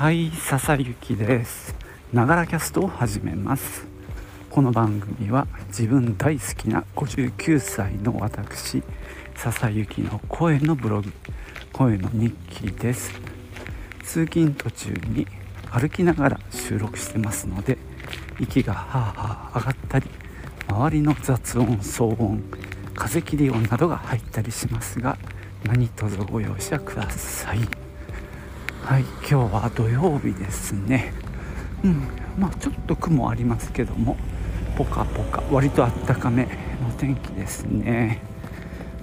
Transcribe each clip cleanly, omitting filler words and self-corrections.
はい、笹雪です。ながらキャストを始めます。この番組は自分大好きな59歳の私、笹雪の声のブログ、声の日記です。通勤途中に歩きながら収録してますので、息がはあはあ上がったり、周りの雑音、騒音、風切り音などが入ったりしますが、何卒ご容赦ください。はい、今日は土曜日ですね。ちょっと雲ありますけども、ポカポカ、割とあったかめの天気ですね。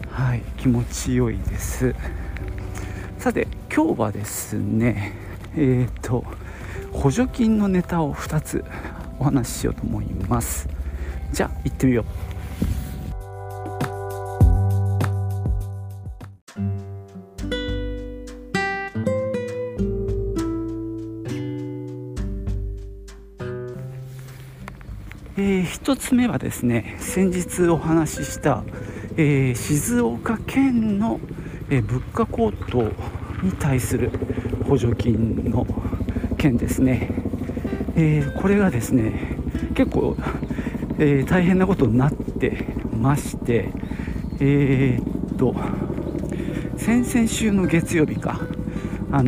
はい、気持ちよいです。さて、今日はですね、補助金のネタを2つお話ししようと思います。じゃあ、行ってみよう。1つ目はですね、先日お話しした、静岡県の、物価高騰に対する補助金の件ですね。これがですね、結構、大変なことになってまして、先々週の月曜日か、申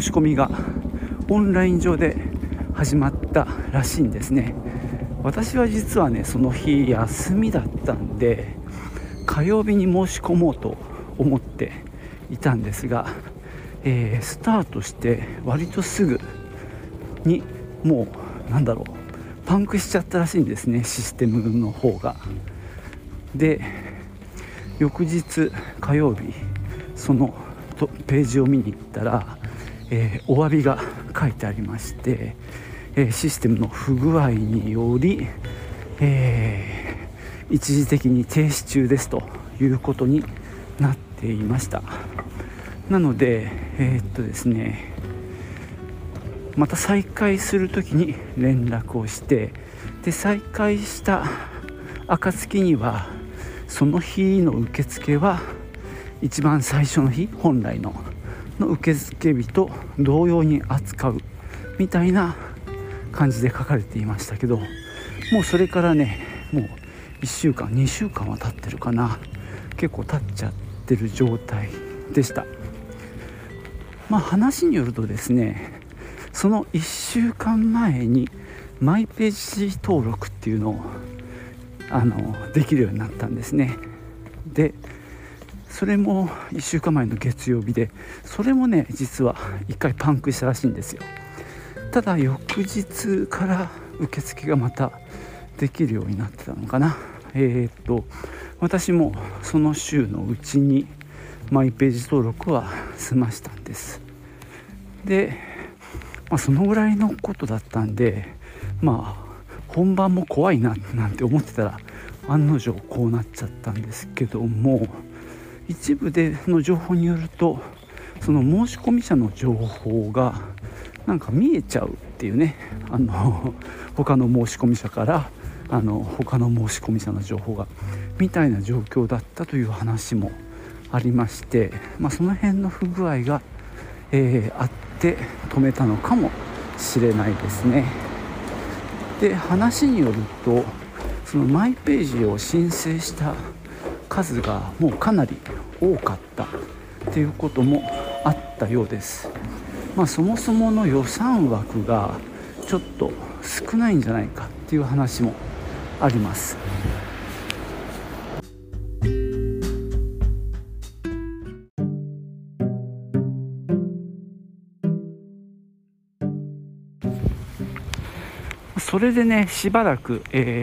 し込みがオンライン上で始まったらしいんですね。私は実はね、その日休みだったんで火曜日に申し込もうと思っていたんですが、スタートして割とすぐにもうパンクしちゃったらしいんですね、システムの方が。で、翌日火曜日そのページを見に行ったら、お詫びが書いてありまして、システムの不具合により、一時的に停止中ですということになっていました。なので、ですね、また再開するときに連絡をして、で再開した暁にはその日の受付は一番最初の日、本来の受付日と同様に扱うみたいな感じで書かれていましたけど、もうそれからね、もう1週間2週間は経ってるかな、結構経っちゃってる状態でした。話によるとですね、その1週間前にマイページ登録っていうのをできるようになったんですね。でそれも1週間前の月曜日で、それもね実は1回パンクしたらしいんですよ。ただ翌日から受付がまたできるようになってたのかな。私もその週のうちにマイページ登録は済ましたんです。で、そのぐらいのことだったんで、本番も怖いななんて思ってたら案の定こうなっちゃったんですけども、一部での情報によると、その申し込み者の情報が見えちゃうっていうね、他の申し込み者から他の申し込み者の情報がみたいな状況だったという話もありまして、その辺の不具合が、あって止めたのかもしれないですね。で、話によるとそのマイページを申請した数がもうかなり多かったっていうこともあったようです。そもそもの予算枠がちょっと少ないんじゃないかっていう話もあります。それでね、しばらく、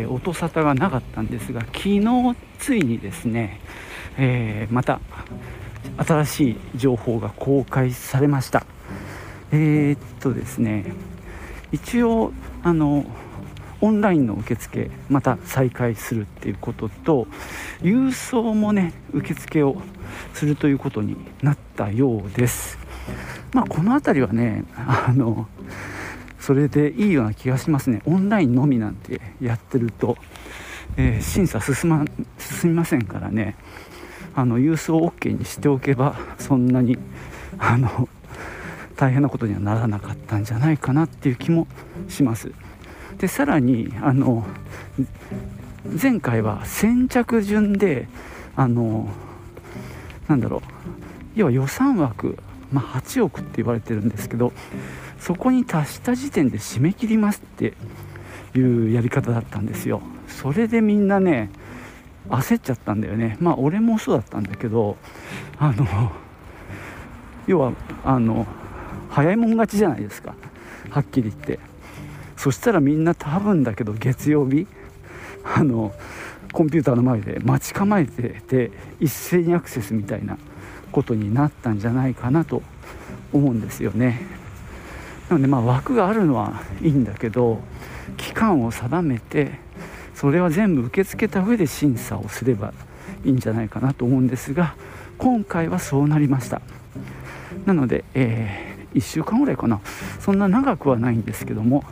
音沙汰がなかったんですが、昨日ついにですね、また新しい情報が公開されました。ですね、一応オンラインの受付また再開するっていうことと、郵送もね受付をするということになったようです。このあたりはね、それでいいような気がしますね。オンラインのみなんてやってると、審査進みませんからね、郵送を OK にしておけばそんなに大変なことにはならなかったんじゃないかなっていう気もします。でさらに前回は先着順で要は予算枠、8億って言われてるんですけど、そこに達した時点で締め切りますっていうやり方だったんですよ。それでみんなね焦っちゃったんだよね。俺もそうだったんだけど、要は早いもん勝ちじゃないですか、はっきり言って。そしたらみんな多分だけど月曜日コンピューターの前で待ち構えてて一斉にアクセスみたいなことになったんじゃないかなと思うんですよね。なので枠があるのはいいんだけど、期間を定めてそれは全部受け付けた上で審査をすればいいんじゃないかなと思うんですが、今回はそうなりました。なので、1週間ぐらいかな、そんな長くはないんですけども、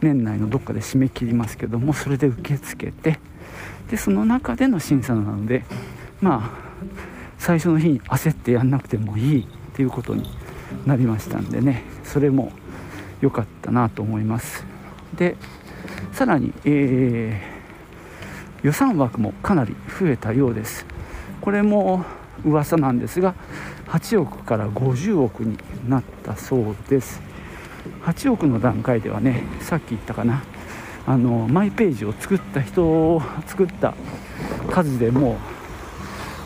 年内のどっかで締め切りますけども、それで受け付けて、でその中での審査なので、最初の日に焦ってやんなくてもいいっていうことになりましたんでね、それも良かったなと思います。でさらに、予算枠もかなり増えたようです。これも噂なんですが8億から50億になったそうです。8億の段階ではね、さっき言ったかな、マイページを作った数でも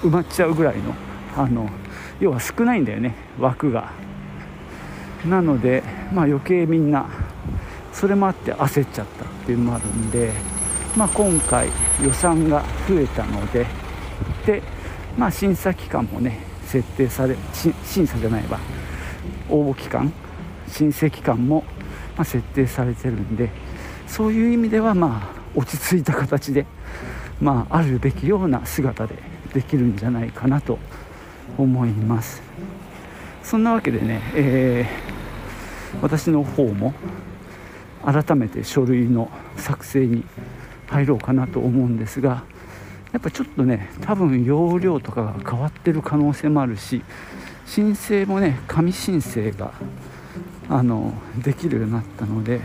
う埋まっちゃうぐらいの、要は少ないんだよね、枠が。なので、余計みんなそれもあって焦っちゃったっていうのもあるんで、今回予算が増えたので、で審査期間もね設定され、審査じゃないわ、応募期間、申請期間も設定されてるんで、そういう意味では落ち着いた形で、あるべきような姿でできるんじゃないかなと思います。そんなわけでね、私の方も改めて書類の作成に入ろうかなと思うんですが、やっぱちょっとね多分容量とかが変わってる可能性もあるし、申請もね紙申請ができるようになったので、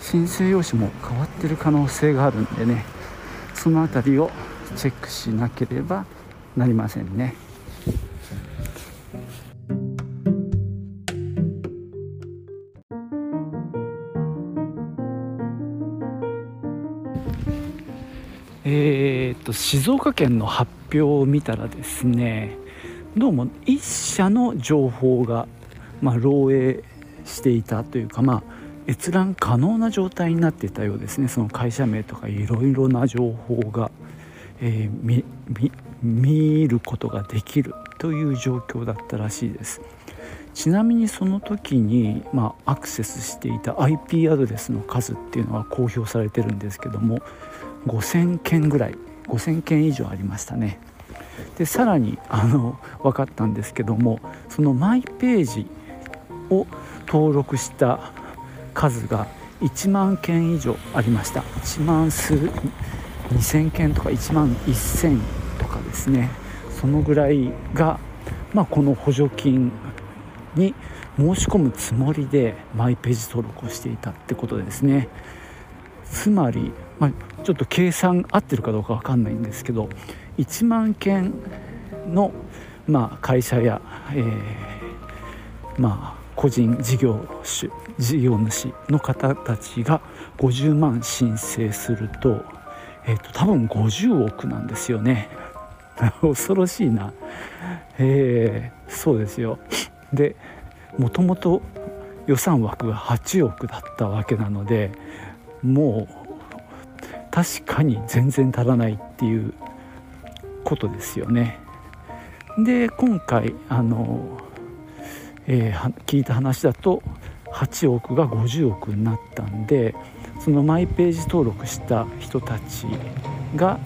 申請用紙も変わってる可能性があるんでね、そのあたりをチェックしなければなりませんね。静岡県の発表を見たらですね、どうも1社の情報が、漏洩していたというか、閲覧可能な状態になっていたようですね。その会社名とかいろいろな情報が、見ることができるという状況だったらしいです。ちなみにその時に、アクセスしていた IP アドレスの数っていうのは公表されてるんですけども、5000件ぐらい、5000件以上ありましたね。でさらに分かったんですけども、そのマイページを登録した数が1万件以上ありました。1万数2000件とか1万1000とかですね、そのぐらいが、この補助金に申し込むつもりでマイページ登録をしていたってことですね。つまり、ちょっと計算合ってるかどうか分かんないんですけど、1万件の、会社や、個人事業主の方たちが50万申請すると、多分50億なんですよね。恐ろしいな。そうですよ。でもともと予算枠が8億だったわけなので、もう確かに全然足らないっていうことですよね。で今回聞いた話だと8億が50億になったんで、そのマイページ登録した人たちが、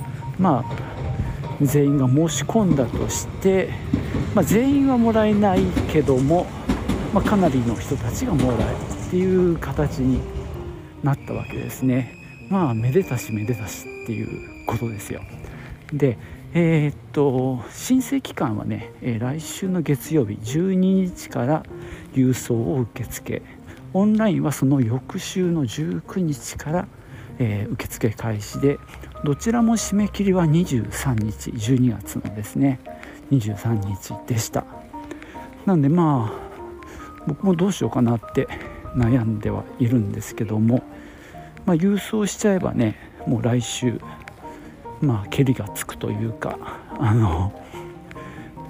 全員が申し込んだとして、全員はもらえないけども、かなりの人たちがもらえるっていう形になったわけですね。めでたしめでたしっていうことですよ。で申請期間はね、来週の月曜日12日から郵送を受付、オンラインはその翌週の19日から、受付開始で、どちらも締め切りは23日、12月のですね23日でした。なんでまあ僕もどうしようかなって悩んではいるんですけども、郵送しちゃえばね、もう来週蹴りがつくというか、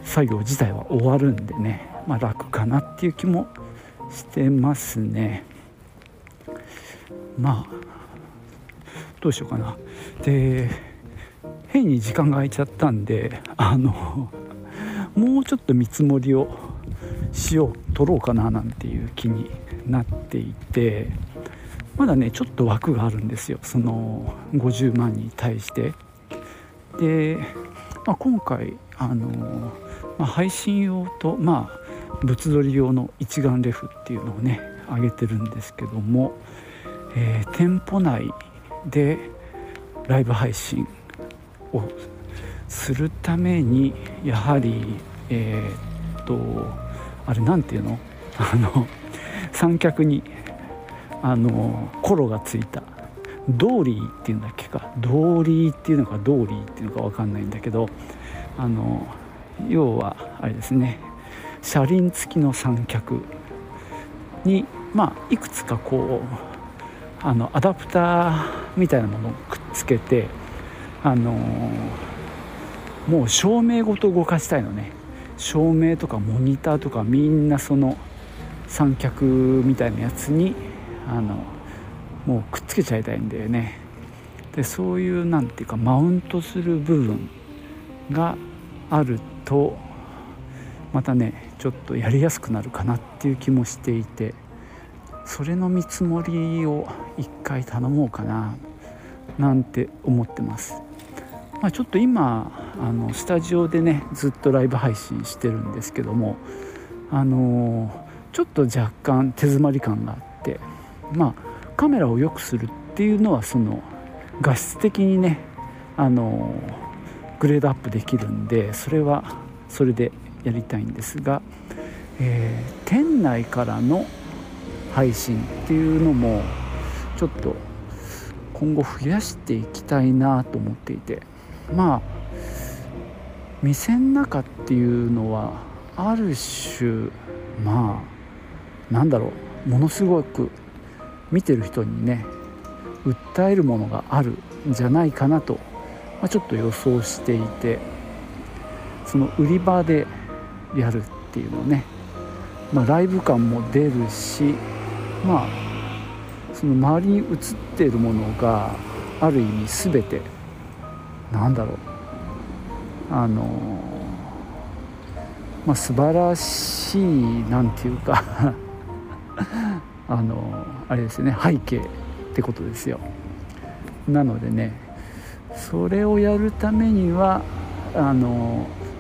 作業自体は終わるんでね、楽かなっていう気もしてますね。どうしようかな。で、変に時間が空いちゃったんで、もうちょっと見積もりを取ろうかななんていう気になっていて、まだねちょっと枠があるんですよ、その50万に対して。で、今回配信用と、物撮り用の一眼レフっていうのをね上げてるんですけども、店舗内でライブ配信をするためにやはり三脚にコロがついたドーリーっていうんだっけか、ドーリーっていうのか分かんないんだけど、要はあれですね、車輪付きの三脚に、いくつかこうアダプターみたいなものをくっつけて、もう照明ごと動かしたいのね。照明とかモニターとかみんなその三脚みたいなやつにもうくっつけちゃいたいんだよね。で、そういうなんていうかマウントする部分があるとまたねちょっとやりやすくなるかなっていう気もしていて、それの見積もりを一回頼もうかななんて思ってます。ちょっと今スタジオでねずっとライブ配信してるんですけども、ちょっと若干手詰まり感があって、カメラを良くするっていうのはその画質的にねグレードアップできるんで、それはそれでやりたいんですが、店内からの配信っていうのもちょっと今後増やしていきたいなと思っていて、店の中っていうのはある種ものすごく見てる人にね訴えるものがあるんじゃないかなと、ちょっと予想していて、その売り場でやるっていうのね、ライブ感も出るし、その周りに映っているものがある意味全て素晴らしいなんていうかあれですね、背景ってことですよ。なのでね、それをやるためには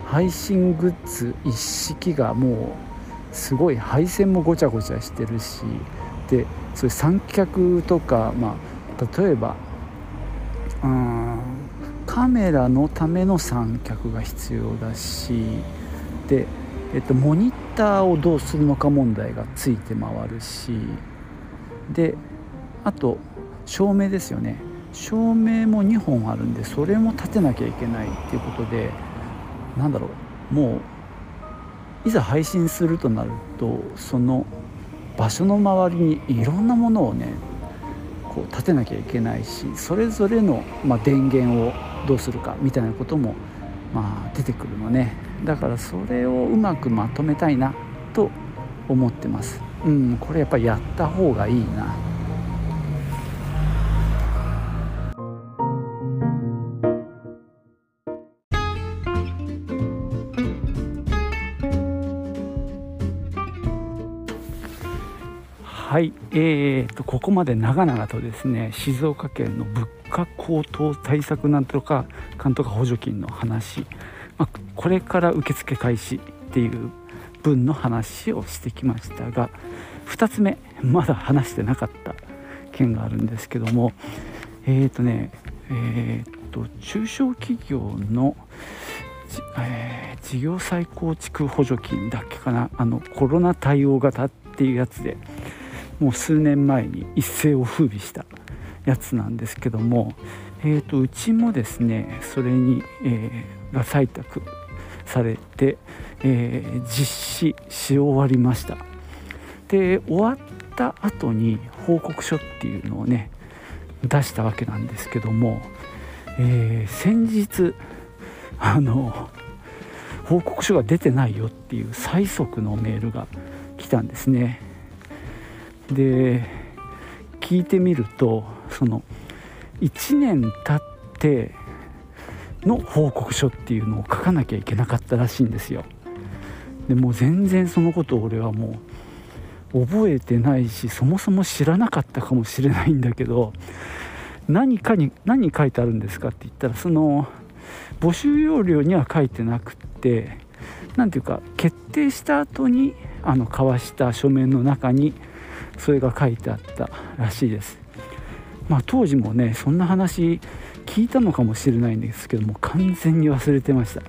配信グッズ一式がもうすごい、配線もごちゃごちゃしてるし、でそういう三脚とか、例えばカメラのための三脚が必要だし、でモニターをどうするのか問題がついて回るし、であと照明ですよね。照明も2本あるんで、それも立てなきゃいけないっていうことで、もういざ配信するとなると、その場所の周りにいろんなものをねこう立てなきゃいけないし、それぞれの、電源をどうするかみたいなことも出てくるのね。だからそれをうまくまとめたいなと思ってます。これやっぱりやった方がいいな。はい、ここまで長々とですね、静岡県の物価高騰対策なんとかかんとか補助金の話、これから受付開始っていう分の話をしてきましたが、2つ目まだ話してなかった件があるんですけども、中小企業の、事業再構築補助金だっけかな、コロナ対応型っていうやつでもう数年前に一世を風靡したやつなんですけども、うちもですねそれに、が採択されて、実施し終わりました。で終わった後に報告書っていうのをね出したわけなんですけども、先日報告書が出てないよっていう催促のメールが来たんですね。で聞いてみるとその1年経っての報告書っていうのを書かなきゃいけなかったらしいんですよ。でもう全然そのことを俺はもう覚えてないし、そもそも知らなかったかもしれないんだけど、何書いてあるんですかって言ったら、その募集要領には書いてなくって、なんていうか決定した後に交わした書面の中にそれが書いてあったらしいです。まあ当時もねそんな話聞いたのかもしれないんですけども完全に忘れてました。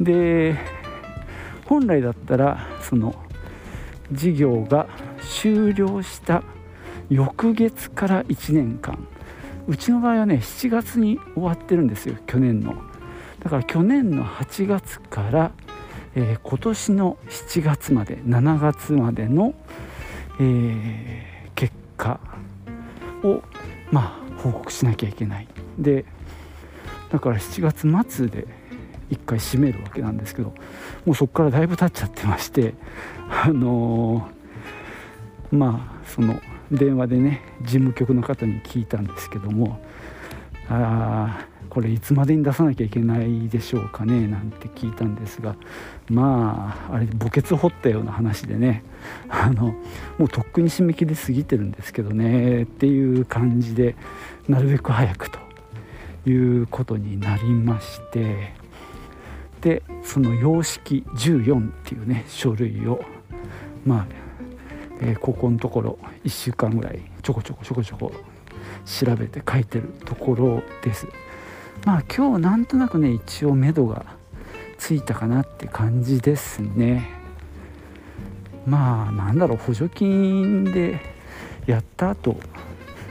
で本来だったらその事業が終了した翌月から1年間、うちの場合はね7月に終わってるんですよ、去年の。だから去年の8月から、今年の7月まで7月までの、結果を報告しなきゃいけない。でだから7月末で一回締めるわけなんですけど、もうそこからだいぶ経っちゃってまして、その電話でね事務局の方に聞いたんですけども、これいつまでに出さなきゃいけないでしょうかねなんて聞いたんですが、あれ墓穴掘ったような話でね、もうとっくに締め切り過ぎてるんですけどねっていう感じで、なるべく早くということになりまして、でその様式14っていうね書類をここのところ1週間ぐらいちょこちょこ調べて書いてるところです。今日なんとなくね一応目処がついたかなって感じですね。補助金でやった後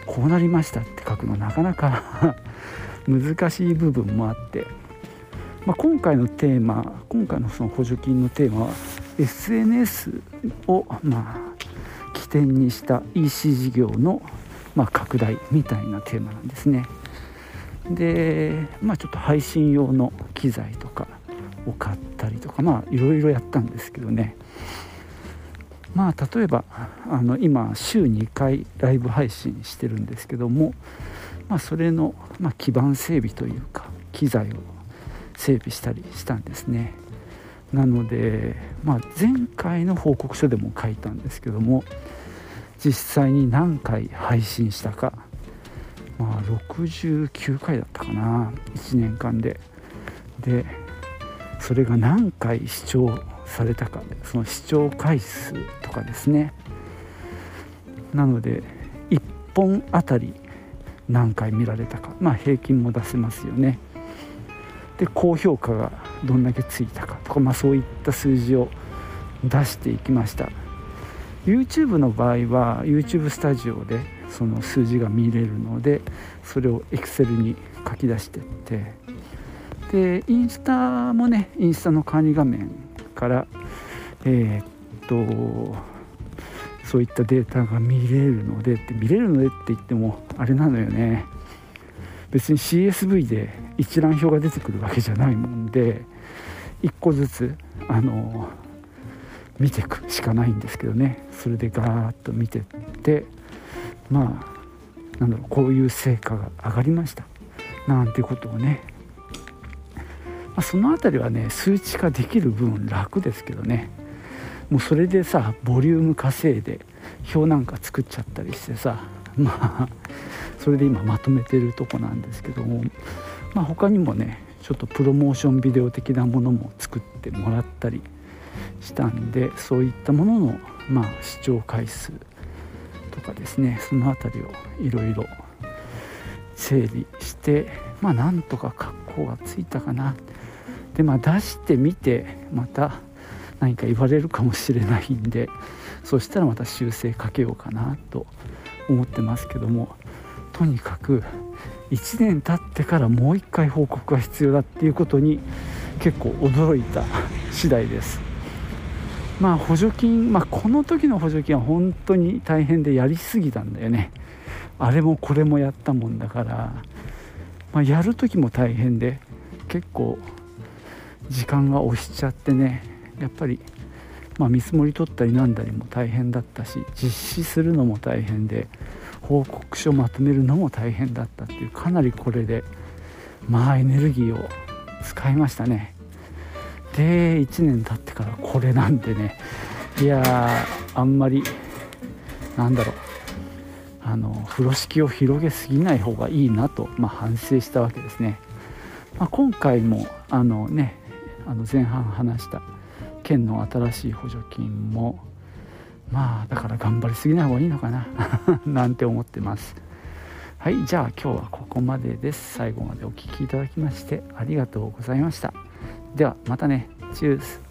こうなりましたって書くのなかなか難しい部分もあって、今回のその補助金のテーマは SNS を起点にした EC 事業の拡大みたいなテーマなんですね。でちょっと配信用の機材とかを買ったりとかいろいろやったんですけどね、例えば今週2回ライブ配信してるんですけども、それの、基盤整備というか機材を整備したりしたんですね。なので、前回の報告書でも書いたんですけども、実際に何回配信したか、69回だったかな1年間で。でそれが何回視聴されたか、その視聴回数とかですね。なので1本あたり何回見られたか、平均も出せますよね。で高評価がどんだけついたかとか、そういった数字を出していきました。YouTube の場合は YouTube スタジオでその数字が見れるので、それを Excel に書き出してって、でインスタもねインスタの管理画面からそういったデータが見れるのでって言ってもあれなのよね。別に CSV で一覧表が出てくるわけじゃないもんで、一個ずつ見ていくしかないんですけどね。それでガーッと見てってこういう成果が上がりましたなんてことをね、そのあたりはね数値化できる分楽ですけどね。もうそれでボリューム稼いで表なんか作っちゃったりしてそれで今まとめてるとこなんですけども、他にもねちょっとプロモーションビデオ的なものも作ってもらったりしたんで、そういったものの視聴回数とかですね、そのあたりをいろいろ整理して、なんとか格好がついたかな。で、出してみて、また何か言われるかもしれないんで、そしたらまた修正かけようかなと思ってますけども、とにかく1年経ってからもう一回報告が必要だっていうことに結構驚いた次第です。補助金、この時の補助金は本当に大変でやりすぎたんだよね。あれもこれもやったもんだから、やる時も大変で結構時間が押しちゃってね、やっぱり、見積もり取ったりなんだりも大変だったし、実施するのも大変で報告書まとめるのも大変だったっていう、かなりこれでエネルギーを使いましたね。で、1年経ってからこれなんでね、いやあんまり風呂敷を広げすぎない方がいいなと、反省したわけですね。今回も前半話した県の新しい補助金もだから頑張りすぎない方がいいのかななんて思ってます。はい、じゃあ今日はここまでです。最後までお聞きいただきましてありがとうございました。ではまたね。チュース。